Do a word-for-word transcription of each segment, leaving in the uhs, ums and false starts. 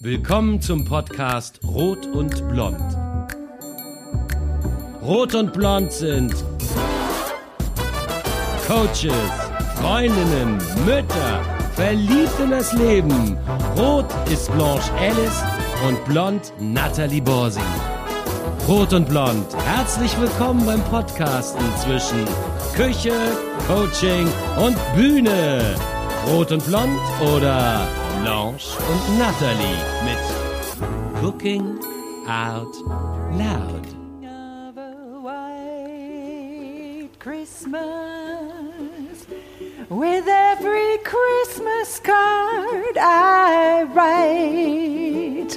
Willkommen zum Podcast Rot und Blond. Rot und Blond sind Coaches, Freundinnen, Mütter, verliebt in das Leben. Rot ist Blanche Alice und Blond Nathalie Borsi. Rot und Blond, herzlich willkommen beim Podcasten zwischen Küche, Coaching und Bühne. Rot und Blond oder Blanche und Nathalie mit Cooking Out Loud. Christmas, with every Christmas card I write,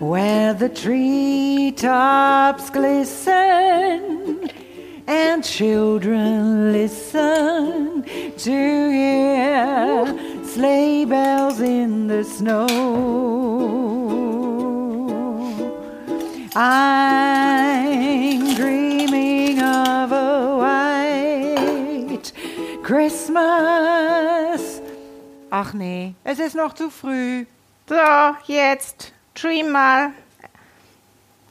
where the treetops glisten and children listen to hear sleigh bells in the snow. I'm dreaming of a white Christmas. Ach nee, es ist noch zu früh. So, jetzt, dream mal.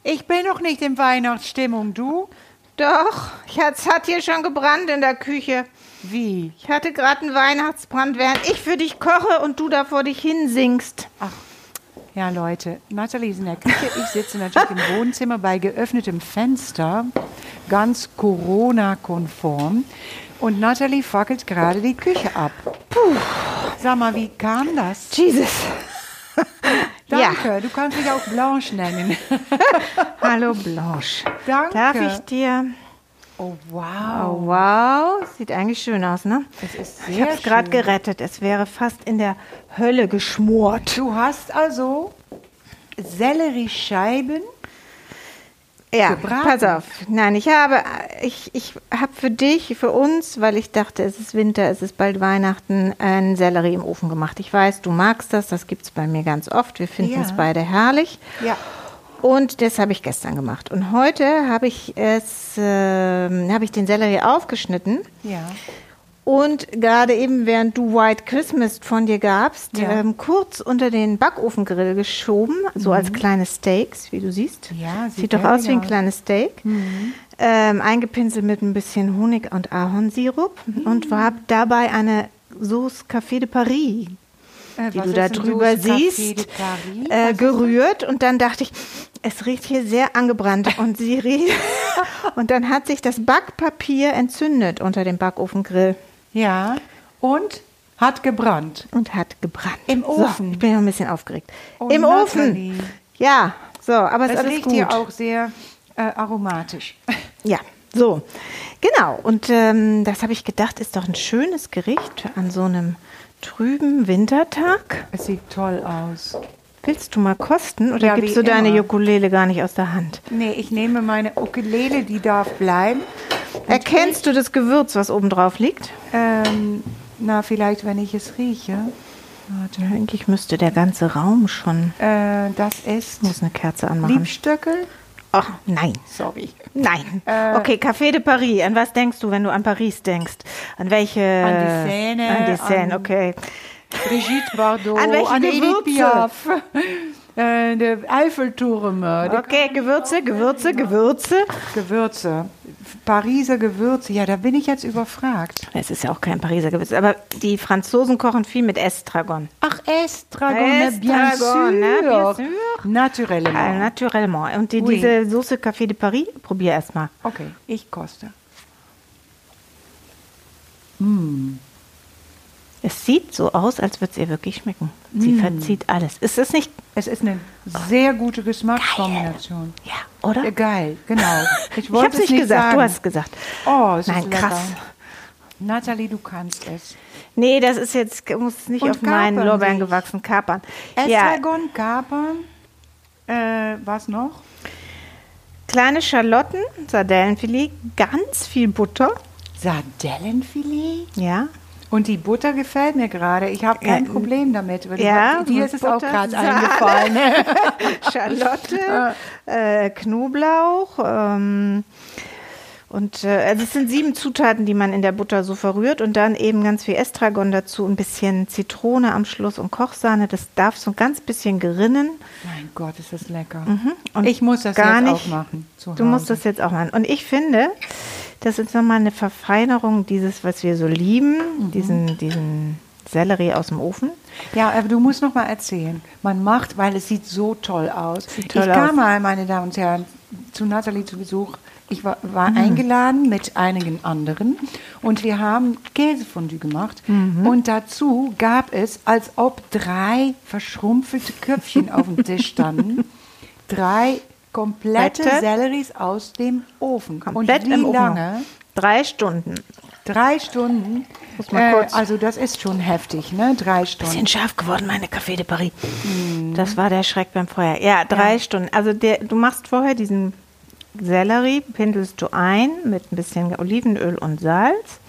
Ich bin noch nicht in Weihnachtsstimmung, du? Doch, es hat hier schon gebrannt in der Küche. Wie? Ich hatte gerade einen Weihnachtsbrand, während ich für dich koche und du da vor dich hin singst. Ach, ja Leute, Nathalie ist in der Küche, ich sitze natürlich im Wohnzimmer bei geöffnetem Fenster, ganz Corona-konform. Und Nathalie fackelt gerade die Küche ab. Puh, sag mal, wie kam das? Jesus. Danke, ja. Du kannst mich auch Blanche nennen. Hallo Blanche. Danke. Darf ich dir... Oh, wow. Oh, wow. Sieht eigentlich schön aus, ne? Es ist sehr ich habe es gerade gerettet. Es wäre fast in der Hölle geschmort. Du hast also Selleriescheiben ja, gebraten. Pass auf. Nein, ich habe ich, ich habe für dich, für uns, weil ich dachte, es ist Winter, es ist bald Weihnachten, einen Sellerie im Ofen gemacht. Ich weiß, du magst das. Das gibt es bei mir ganz oft. Wir finden es ja. beide herrlich. Ja. Und das habe ich gestern gemacht. Und heute habe ich es, äh, habe ich den Sellerie aufgeschnitten. Ja. Und gerade eben, während du White Christmas von dir gabst, ja. ähm, kurz unter den Backofengrill geschoben, so mhm. als kleine Steaks, wie du siehst. Ja, sieht, sieht doch aus wie ein kleines Steak. Mhm. Ähm, eingepinselt mit ein bisschen Honig und Ahornsirup. Mhm. Und habe dabei eine Sauce Café de Paris, äh, die du da drüber siehst, äh, gerührt. Und dann dachte ich... Es riecht hier sehr angebrannt und sie riecht. Und dann hat sich das Backpapier entzündet unter dem Backofengrill. Ja, und hat gebrannt. Und hat gebrannt. Im Ofen. So, ich bin noch ein bisschen aufgeregt. Oh, im Nathalie. Ofen. Ja, so, aber es ist alles gut. Das riecht hier auch sehr äh, aromatisch. Ja, so. Genau, und ähm, das habe ich gedacht, ist doch ein schönes Gericht an so einem trüben Wintertag. Es sieht toll aus. Willst du mal kosten oder ja, gibst du immer. Deine Ukulele gar nicht aus der Hand? Nee, ich nehme meine Ukulele, die darf bleiben. Und erkennst du das Gewürz, was oben drauf liegt? Ähm, na, vielleicht, wenn ich es rieche. Warte. Ich denke, ich müsste der ganze Raum schon... Äh, das ist... Ich muss eine Kerze anmachen. Liebstöckel? Ach, nein. Sorry. Nein. Äh, okay, Café de Paris. An was denkst du, wenn du an Paris denkst? An welche... An die Szene. An die Szene, an okay. Brigitte Bardot, an, an Edith Piaf, äh, der Eiffelturm. Okay, Gewürze, Gewürze, Gewürze. Gewürze, Pariser Gewürze, ja, da bin ich jetzt überfragt. Es ist ja auch kein Pariser Gewürz, aber die Franzosen kochen viel mit Estragon. Ach, Estragon, Estragon, bien sûr. Bien sûr. Naturellement. Ah, naturellement. Und die, oui. Diese Soße Café de Paris, probier erstmal. Okay, ich koste. Mm. Es sieht so aus, als würde es ihr wirklich schmecken. Sie mm. verzieht alles. Ist es nicht? Es ist eine sehr gute Geschmackskombination. Geil. Ja, oder? Geil, genau. Ich, ich habe es nicht, nicht gesagt, sagen. Du hast es gesagt. Oh, es nein, ist krass. Lecker. Nathalie, du kannst es. Nee, das ist jetzt, muss nicht und auf meinen Lorbeeren gewachsen. Kapern. Estragon, ja. Kapern. Äh, was noch? Kleine Schalotten, Sardellenfilet, ganz viel Butter. Sardellenfilet? Ja. Und die Butter gefällt mir gerade. Ich habe kein ja, Problem damit. Ja, dir ist es Butter, auch gerade eingefallen. Schalotte, äh, Knoblauch ähm, Und äh, also es sind sieben Zutaten, die man in der Butter so verrührt und dann eben ganz viel Estragon dazu, ein bisschen Zitrone am Schluss und Kochsahne. Das darf so ein ganz bisschen gerinnen. Mein Gott, ist das lecker. Mhm. Und ich muss das gar jetzt nicht, auch machen. Zu Hause. Du musst das jetzt auch machen. Und ich finde, das ist nochmal eine Verfeinerung dieses, was wir so lieben, mhm. diesen, diesen Sellerie aus dem Ofen. Ja, aber du musst nochmal erzählen. Man macht, weil es sieht so toll aus. Toll ich aus. kam mal, meine Damen und Herren, zu Nathalie zu Besuch. Ich war, war mhm. eingeladen mit einigen anderen und wir haben Käsefondue gemacht mhm. und dazu gab es, als ob drei verschrumpfelte Köpfchen auf dem Tisch standen, drei komplette Bette. Selleries aus dem Ofen. Komplett und wie im lange? Ofen. Drei Stunden. Drei Stunden. Muss mal äh, kurz. Also das ist schon heftig, ne? Drei Stunden. Bisschen scharf geworden, meine Café de Paris. Mhm. Das war der Schreck beim Feuer. Ja, drei ja. Stunden. Also der, du machst vorher diesen Sellerie pindelst du ein mit ein bisschen Olivenöl und Salz.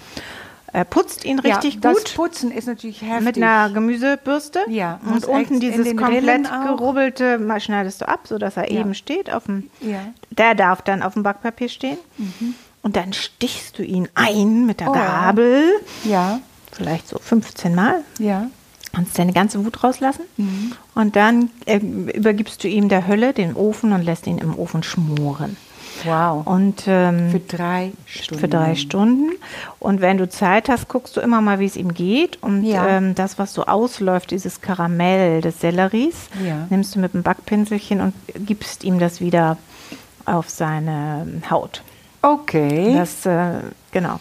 Äh, putzt ihn richtig ja, das gut. Das Putzen ist natürlich heftig. Mit einer Gemüsebürste. Ja, und unten dieses komplett gerubbelte mal schneidest du ab, sodass er ja. eben steht. Auf dem, ja. Der darf dann auf dem Backpapier stehen. Mhm. Und dann stichst du ihn ein mit der oh, Gabel. Ja. Vielleicht so fünfzehn Mal. Ja. Kannst deine ganze Wut rauslassen mhm. und dann äh, übergibst du ihm der Hölle den Ofen und lässt ihn im Ofen schmoren. Wow. Und, ähm, für drei Stunden. Für drei Stunden. Und wenn du Zeit hast, guckst du immer mal, wie es ihm geht. Und ja. ähm, das, was so ausläuft, dieses Karamell des Selleries, ja. nimmst du mit dem Backpinselchen und gibst ihm das wieder auf seine Haut. Okay. Das, äh, genau.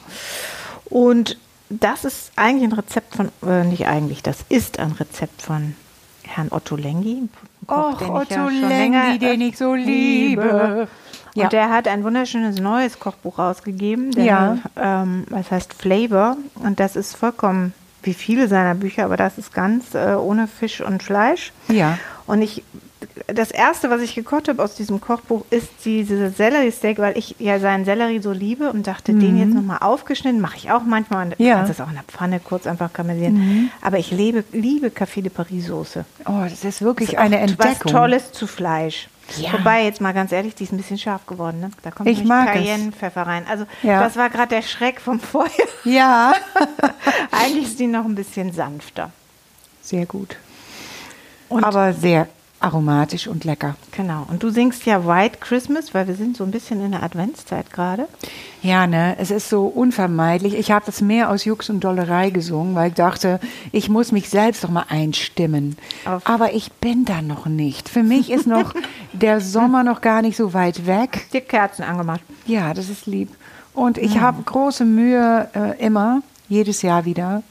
Und das ist eigentlich ein Rezept von, äh, nicht eigentlich, das ist ein Rezept von Herrn Otto Lenghi. Och, Otto ja Lenghi, den ich so liebe. Ja. Und der hat ein wunderschönes neues Kochbuch rausgegeben, der, ja. ähm, das heißt Flavor. Und das ist vollkommen, wie viele seiner Bücher, aber das ist ganz äh, ohne Fisch und Fleisch. Ja. Und ich, das Erste, was ich gekocht habe aus diesem Kochbuch, ist dieses Sellerie-Steak, weil ich ja seinen Sellerie so liebe und dachte, mhm. den jetzt nochmal aufgeschnitten, mache ich auch manchmal. Du ja. kannst das auch in der Pfanne kurz einfach karamellisieren. Mhm. Aber ich lebe, liebe Café de Paris-Soße. Oh, das ist wirklich das ist eine Entdeckung. Was Tolles zu Fleisch. Ja. Wobei, jetzt mal ganz ehrlich, die ist ein bisschen scharf geworden. Ne? Da kommt nämlich Cayenne-Pfeffer rein. Also ja. das war gerade der Schreck vom Feuer. Ja. Eigentlich ist die noch ein bisschen sanfter. Sehr gut. Und aber sehr aromatisch und lecker. Genau. Und du singst ja White Christmas, weil wir sind so ein bisschen in der Adventszeit gerade. Ja, ne? Es ist so unvermeidlich. Ich habe das mehr aus Jux und Dollerei gesungen, weil ich dachte, ich muss mich selbst doch mal einstimmen. Auf. Aber ich bin da noch nicht. Für mich ist noch der Sommer noch gar nicht so weit weg. Die Kerzen angemacht. Ja, das ist lieb. Und ich hm. habe große Mühe äh, immer, jedes Jahr wieder,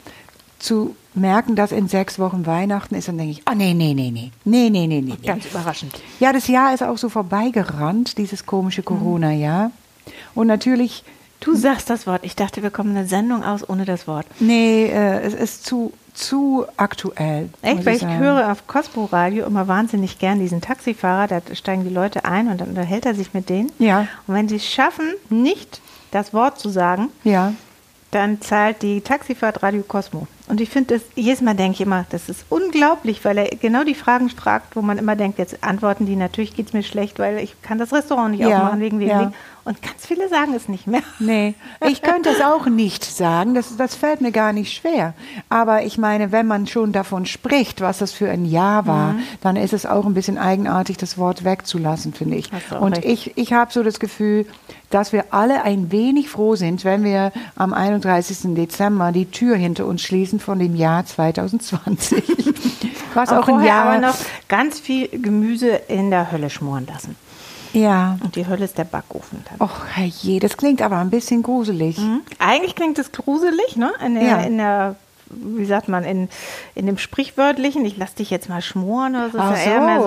zu merken, dass in sechs Wochen Weihnachten ist, dann denke ich, ah, oh, nee, nee, nee, nee, nee, nee, nee, nee. Ganz überraschend. Ja, das Jahr ist auch so vorbeigerannt, dieses komische Corona-Jahr. Und natürlich... Du sagst das Wort. Ich dachte, wir kommen eine Sendung aus ohne das Wort. Nee, äh, es ist zu, zu aktuell. Echt? Weil ich, ich höre auf Cosmo Radio immer wahnsinnig gern diesen Taxifahrer, da steigen die Leute ein und dann unterhält er sich mit denen. Ja. Und wenn sie es schaffen, nicht das Wort zu sagen... Ja. Dann zahlt die Taxifahrt Radio Cosmo. Und ich finde, jedes Mal denke ich immer, das ist unglaublich, weil er genau die Fragen fragt, wo man immer denkt, jetzt antworten die, natürlich geht es mir schlecht, weil ich kann das Restaurant nicht ja, aufmachen wegen wegen ja. wegen. Und ganz viele sagen es nicht mehr. Nee, ich könnte es auch nicht sagen, das, das fällt mir gar nicht schwer. Aber ich meine, wenn man schon davon spricht, was das für ein Jahr war, mhm. dann ist es auch ein bisschen eigenartig, das Wort wegzulassen, finde ich. Und recht. ich, ich habe so das Gefühl, dass wir alle ein wenig froh sind, wenn wir am einunddreißigsten Dezember die Tür hinter uns schließen von dem Jahr zwanzig zwanzig. Was auch ein Jahr aber noch ganz viel Gemüse in der Hölle schmoren lassen. Ja. Und die Hölle ist der Backofen dann. Och, herrje, das klingt aber ein bisschen gruselig. Mhm. Eigentlich klingt das gruselig, ne? In der, ja. in der wie sagt man, in, in dem sprichwörtlichen, ich lass dich jetzt mal schmoren. Das ist Ach ja eher so. mehr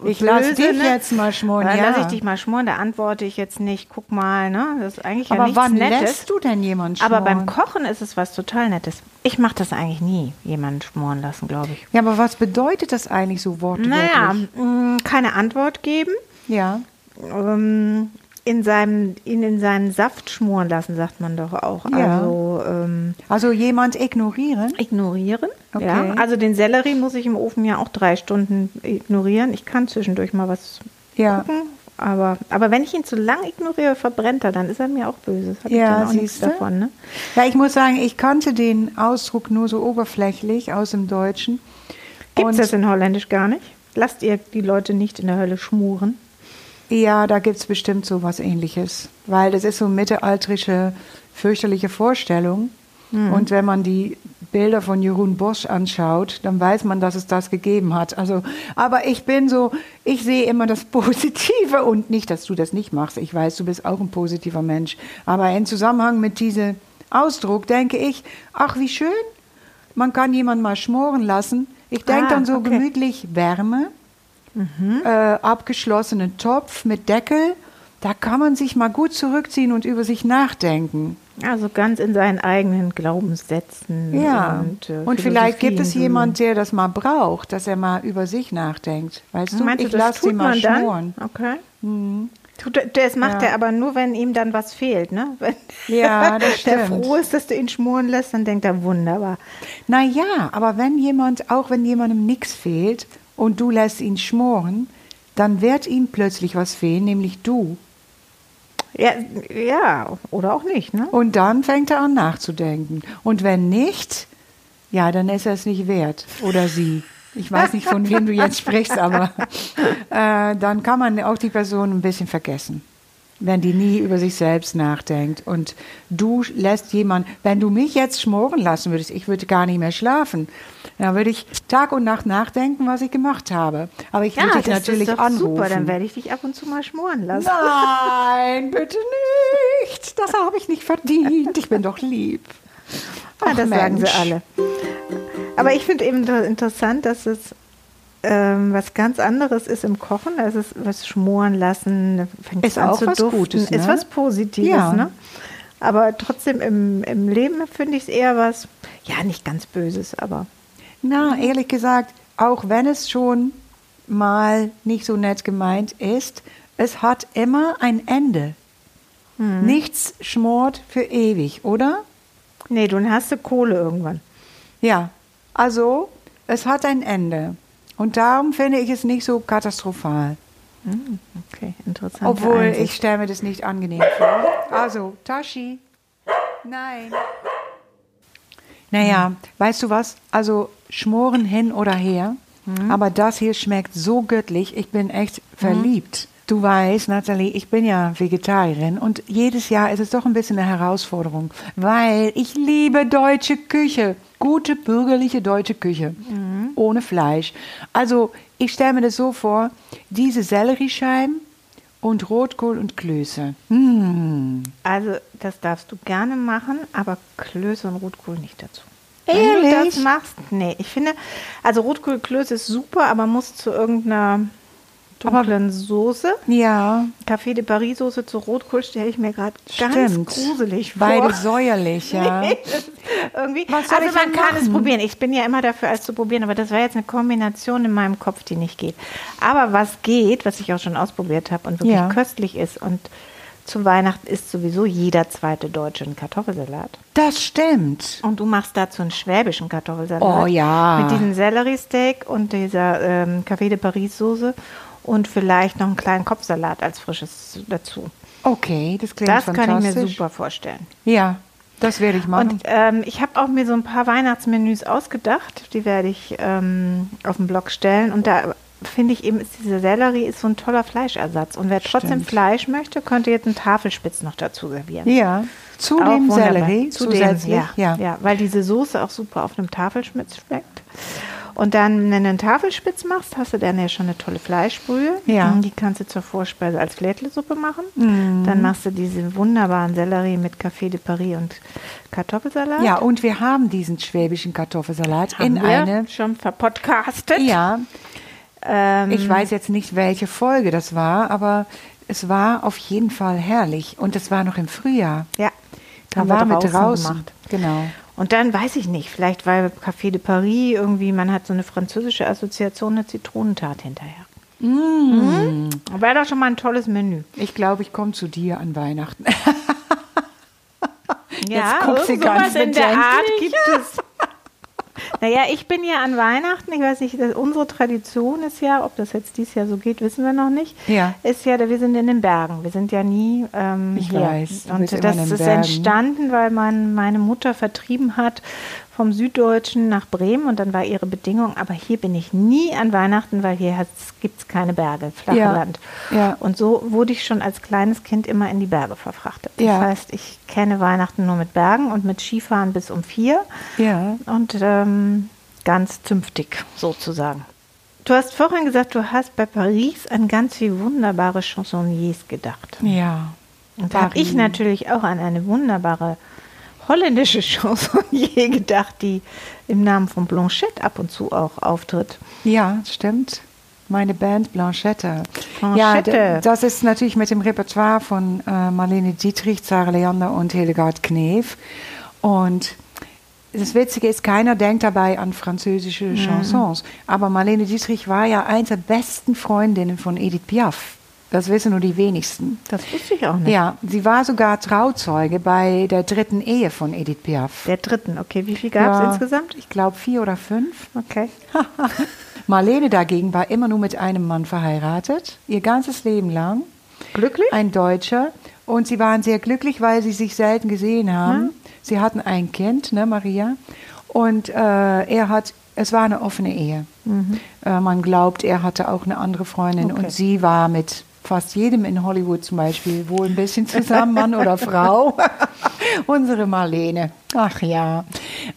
so ich lass Blöse, dich ne? jetzt mal schmoren, Dann ja. lass ich dich mal schmoren, da antworte ich jetzt nicht, guck mal, ne? Das ist eigentlich aber ja nichts Nettes. Aber wann lässt du denn jemanden schmoren? Aber beim Kochen ist es was total Nettes. Ich mache das eigentlich nie, jemanden schmoren lassen, glaube ich. Ja, aber was bedeutet das eigentlich so wortwörtlich? Naja, mh, keine Antwort geben. Ja. Ähm, in seinem, ihn in seinem Saft schmoren lassen, sagt man doch auch. Ja. Also, ähm, also jemand ignorieren? Ignorieren, okay. ja. Also den Sellerie muss ich im Ofen ja auch drei Stunden ignorieren. Ich kann zwischendurch mal was ja. gucken, Aber, aber wenn ich ihn zu lang ignoriere, verbrennt er, dann ist er mir auch böse. Das hat ja dann auch nichts davon, ne? Ja, ich muss sagen, ich kannte den Ausdruck nur so oberflächlich aus dem Deutschen. Gibt es das in Holländisch gar nicht? Lasst ihr die Leute nicht in der Hölle schmuren? Ja, da gibt es bestimmt so was Ähnliches. Weil das ist so mittelalterliche, fürchterliche Vorstellung. Mhm. Und wenn man die Bilder von Jeroen Bosch anschaut, dann weiß man, dass es das gegeben hat. Also, aber ich bin so, ich sehe immer das Positive und nicht, dass du das nicht machst. Ich weiß, du bist auch ein positiver Mensch. Aber im Zusammenhang mit diesem Ausdruck denke ich, ach wie schön, man kann jemanden mal schmoren lassen. Ich denke ah, dann so okay. gemütlich Wärme. Mhm. Äh, abgeschlossenen Topf mit Deckel, da kann man sich mal gut zurückziehen und über sich nachdenken. Also ganz in seinen eigenen Glaubenssätzen. Ja, und, äh, und vielleicht gibt es jemanden, der das mal braucht, dass er mal über sich nachdenkt. Weißt du, Meinst ich lasse sie mal schmoren. Okay. Mhm. Das macht ja. er aber nur, wenn ihm dann was fehlt, ne? Wenn ja, das stimmt. Der froh ist, dass du ihn schmoren lässt, dann denkt er, wunderbar. Naja, aber wenn jemand, auch wenn jemandem nichts fehlt, und du lässt ihn schmoren, dann wird ihm plötzlich was fehlen, nämlich du. Ja, ja, oder auch nicht, ne? Und dann fängt er an nachzudenken. Und wenn nicht, ja, dann ist er es nicht wert. Oder sie. Ich weiß nicht, von wem du jetzt sprichst, aber äh, dann kann man auch die Person ein bisschen vergessen, wenn die nie über sich selbst nachdenkt. Und du lässt jemanden, wenn du mich jetzt schmoren lassen würdest, ich würde gar nicht mehr schlafen, dann würde ich Tag und Nacht nachdenken, was ich gemacht habe. Aber ich ja, würde dich natürlich anrufen. Ja, das ist doch super, dann werde ich dich ab und zu mal schmoren lassen. Nein, bitte nicht. Das habe ich nicht verdient. Ich bin doch lieb. Ach, ja, das Mensch. Sagen sie alle. Aber ich finde eben interessant, dass es Ähm, was ganz anderes ist im Kochen, es ist was schmoren lassen, fängt ist an auch zu was duften, Gutes, ne? Ist was Positives, ja. Ne? Aber trotzdem im, im Leben finde ich es eher was, ja, nicht ganz Böses, aber. Na, ehrlich gesagt, auch wenn es schon mal nicht so nett gemeint ist, es hat immer ein Ende. Hm. Nichts schmort für ewig, oder? Nee, du hast du Kohle irgendwann. Ja, also es hat ein Ende. Und darum finde ich es nicht so katastrophal. Okay, interessant. Obwohl, Einsicht. Ich stelle mir das nicht angenehm vor. Also, Tashi. Nein. Naja, hm. weißt du was? Also, schmoren hin oder her. Hm. Aber das hier schmeckt so göttlich. Ich bin echt verliebt. Hm. Du weißt, Nathalie, ich bin ja Vegetarierin und jedes Jahr ist es doch ein bisschen eine Herausforderung, weil ich liebe deutsche Küche, gute bürgerliche deutsche Küche, mhm. ohne Fleisch. Also ich stelle mir das so vor, diese Selleriescheiben und Rotkohl und Klöße. Mm. Also das darfst du gerne machen, aber Klöße und Rotkohl nicht dazu. Ehrlich? Wenn du das machst, nee, ich finde, also Rotkohl, Klöße ist super, aber muss zu irgendeiner dunklen Soße. Ja. Café de Paris Soße zu Rotkohl stelle ich mir gerade ganz gruselig vor. Beide säuerlich, ja. Nee, irgendwie. Was soll also ich man kann machen? Es probieren. Ich bin ja immer dafür, es zu probieren, aber das war jetzt eine Kombination in meinem Kopf, die nicht geht. Aber was geht, was ich auch schon ausprobiert habe und wirklich ja. köstlich ist und zu Weihnachten isst sowieso jeder zweite Deutsche einen Kartoffelsalat. Das stimmt. Und du machst dazu einen schwäbischen Kartoffelsalat. Oh ja. Mit diesem Selleriesteak und dieser ähm, Café de Paris Soße. Und vielleicht noch einen kleinen Kopfsalat als Frisches dazu. Okay, das klingt das fantastisch. Das kann ich mir super vorstellen. Ja, das werde ich machen. Und ähm, ich habe auch mir so ein paar Weihnachtsmenüs ausgedacht. Die werde ich ähm, auf den Blog stellen. Und da finde ich eben, ist diese Sellerie ist so ein toller Fleischersatz. Und wer trotzdem Stimmt. Fleisch möchte, könnte jetzt einen Tafelspitz noch dazu servieren. Ja, zu auch dem wunderbar. Sellerie. Zu dem, ja, ja. ja. Weil diese Soße auch super auf einem Tafelspitz schmeckt. Und dann, wenn du einen Tafelspitz machst, hast du dann ja schon eine tolle Fleischbrühe. Ja. Die kannst du zur Vorspeise als Flädlesuppe machen. Mm. Dann machst du diese wunderbaren Sellerie mit Café de Paris und Kartoffelsalat. Ja, und wir haben diesen schwäbischen Kartoffelsalat haben in wir eine schon verpodcastet. Ja. Ähm, ich weiß jetzt nicht, welche Folge das war, aber es war auf jeden Fall herrlich. Und es war noch im Frühjahr. Ja. Da war mit draußen gemacht. Genau. Und dann weiß ich nicht, vielleicht weil Café de Paris irgendwie, man hat so eine französische Assoziation, eine Zitronentat hinterher. Mm. Mm. Wäre doch schon mal ein tolles Menü. Ich glaube, ich komme zu dir an Weihnachten. Jetzt ja, guckst du ganz bedenkt. In der Art gibt es. Naja, ich bin ja an Weihnachten, ich weiß nicht, unsere Tradition ist ja, ob das jetzt dieses Jahr so geht, wissen wir noch nicht, ja. ist ja, wir sind in den Bergen, wir sind ja nie ähm, ich hier. Weiß, und das ist Bergen. entstanden, weil man meine Mutter vertrieben hat vom Süddeutschen nach Bremen und dann war ihre Bedingung, aber hier bin ich nie an Weihnachten, weil hier gibt es keine Berge, flache ja. Land. Ja. Und so wurde ich schon als kleines Kind immer in die Berge verfrachtet. Ja. Das heißt, ich kenne Weihnachten nur mit Bergen und mit Skifahren bis um vier ja. und ähm, ganz zünftig sozusagen. Du hast vorhin gesagt, du hast bei Paris an ganz viele wunderbare Chansonniers gedacht. Ja. Und da habe ich natürlich auch an eine wunderbare holländische Chansonnier gedacht, die im Namen von Blanchette ab und zu auch auftritt. Ja, stimmt. Meine Band Blanchette. Blanchette. Ja, das ist natürlich mit dem Repertoire von äh, Marlene Dietrich, Zarah Leander und Hildegard Knef. Und das Witzige ist, keiner denkt dabei an französische Chansons. Mhm. Aber Marlene Dietrich war ja eine der besten Freundinnen von Edith Piaf. Das wissen nur die wenigsten. Das wusste ich auch nicht. Ja, sie war sogar Trauzeuge bei der dritten Ehe von Edith Piaf. Der dritten, okay. Wie viel gab es ja, insgesamt? Ich glaube vier oder fünf. Okay. Marlene dagegen war immer nur mit einem Mann verheiratet, ihr ganzes Leben lang. Glücklich? Ein Deutscher. Und sie waren sehr glücklich, weil sie sich selten gesehen haben. Hm? Sie hatten ein Kind, ne, Maria. Und äh, er hat... Es war eine offene Ehe. Mhm. Äh, man glaubt, er hatte auch eine andere Freundin. Okay. Und sie war mit... fast jedem in Hollywood zum Beispiel, wohl ein bisschen zusammen, Mann oder Frau. Unsere Marlene. Ach ja.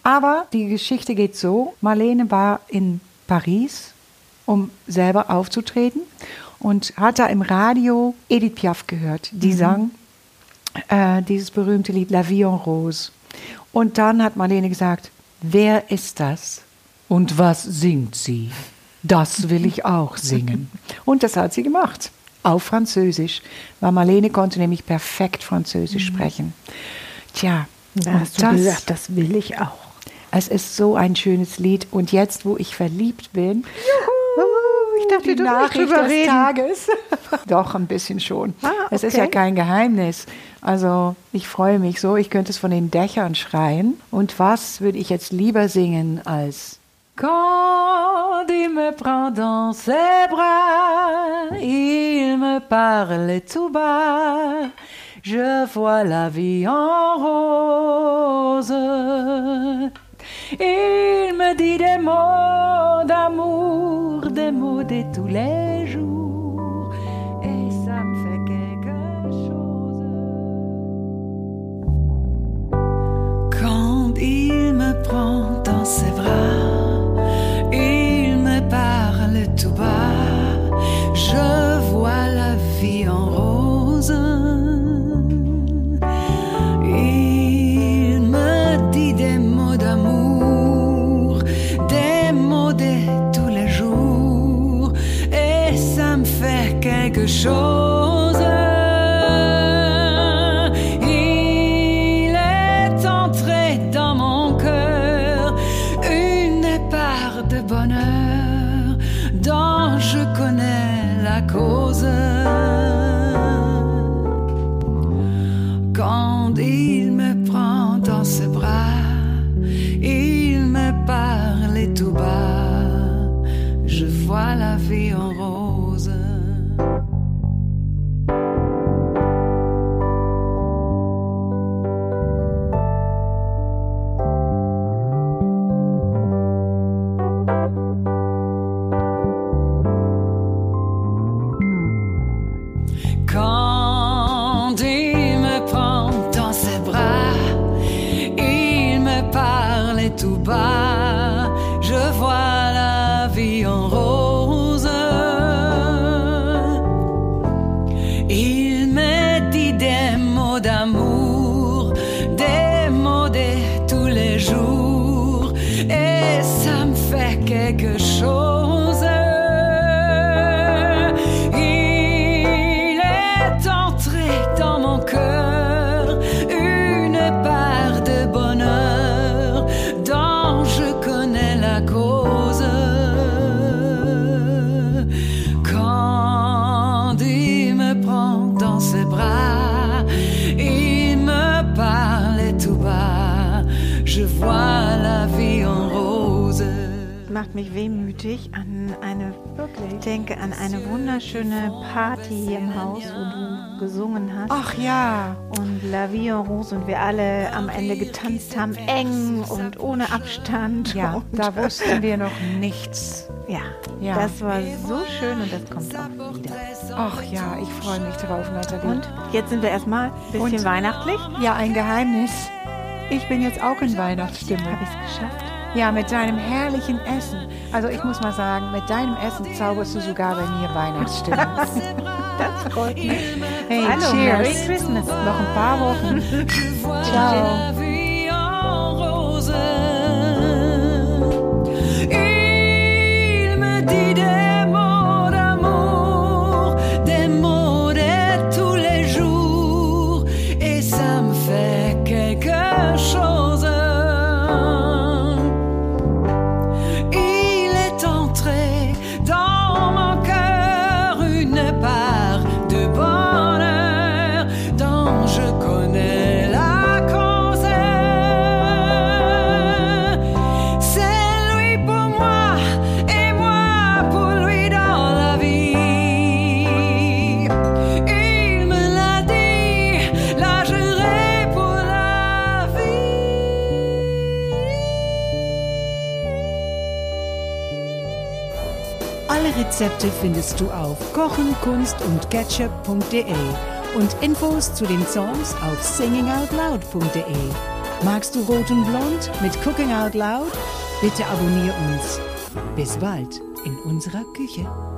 Aber die Geschichte geht so, Marlene war in Paris, um selber aufzutreten und hat da im Radio Edith Piaf gehört. Die mhm. sang äh, dieses berühmte Lied La Vie en Rose. Und dann hat Marlene gesagt, wer ist das und was singt sie? Das will ich auch singen. Und das hat sie gemacht. Auf Französisch, weil Marlene konnte nämlich perfekt Französisch mhm. sprechen. Tja, da hast du gesagt, das will ich auch. Es ist so ein schönes Lied. Und jetzt, wo ich verliebt bin, Juhu, ich dachte, die Nachricht des reden. Tages. Doch, ein bisschen schon. Ah, okay. Es ist ja kein Geheimnis. Also ich freue mich so, ich könnte es von den Dächern schreien. Und was würde ich jetzt lieber singen als... Quand il me prend dans ses bras, il me parle tout bas, je vois la vie en rose. Il me dit des mots d'amour, des mots de tous les jours, et ça me fait quelque chose. Quand il me prend dans ses bras, il me parle tout bas, je vois la vie en rose. Il me dit des mots d'amour, des mots de tous les jours, et ça me fait quelque chose. Cause quand il me prend dans ses bras, il me parle tout bas, je vois la vie en rose. Tout bas, je vois la vie en rose. macht mich wehmütig an eine, wirklich? denke an eine wunderschöne Party hier im Haus, wo du gesungen hast. Ach ja. Und La Vie en Rose und wir alle am Ende getanzt haben, eng und ohne Abstand. Ja, und da wussten wir noch nichts. Ja, ja, das war so schön und das kommt auch wieder. Ach ja, ich freue mich drauf, Nathalie. Und jetzt sind wir erstmal ein bisschen und, weihnachtlich. Ja, ein Geheimnis. Ich bin jetzt auch in Weihnachtsstimmung. Habe ich es geschafft? Ja, mit deinem herrlichen Essen. Also ich muss mal sagen, mit deinem Essen zauberst du sogar bei mir Weihnachtsstimmung. Das freut mich. Hey, hallo, cheers. Merry Christmas. Noch ein paar Wochen. Ciao. Rezepte findest du auf kochen, kunst und ketchup punkt de und Infos zu den Songs auf singing out loud punkt de. Magst du Rot und Blond mit Cooking Out Loud? Bitte abonniere uns. Bis bald in unserer Küche.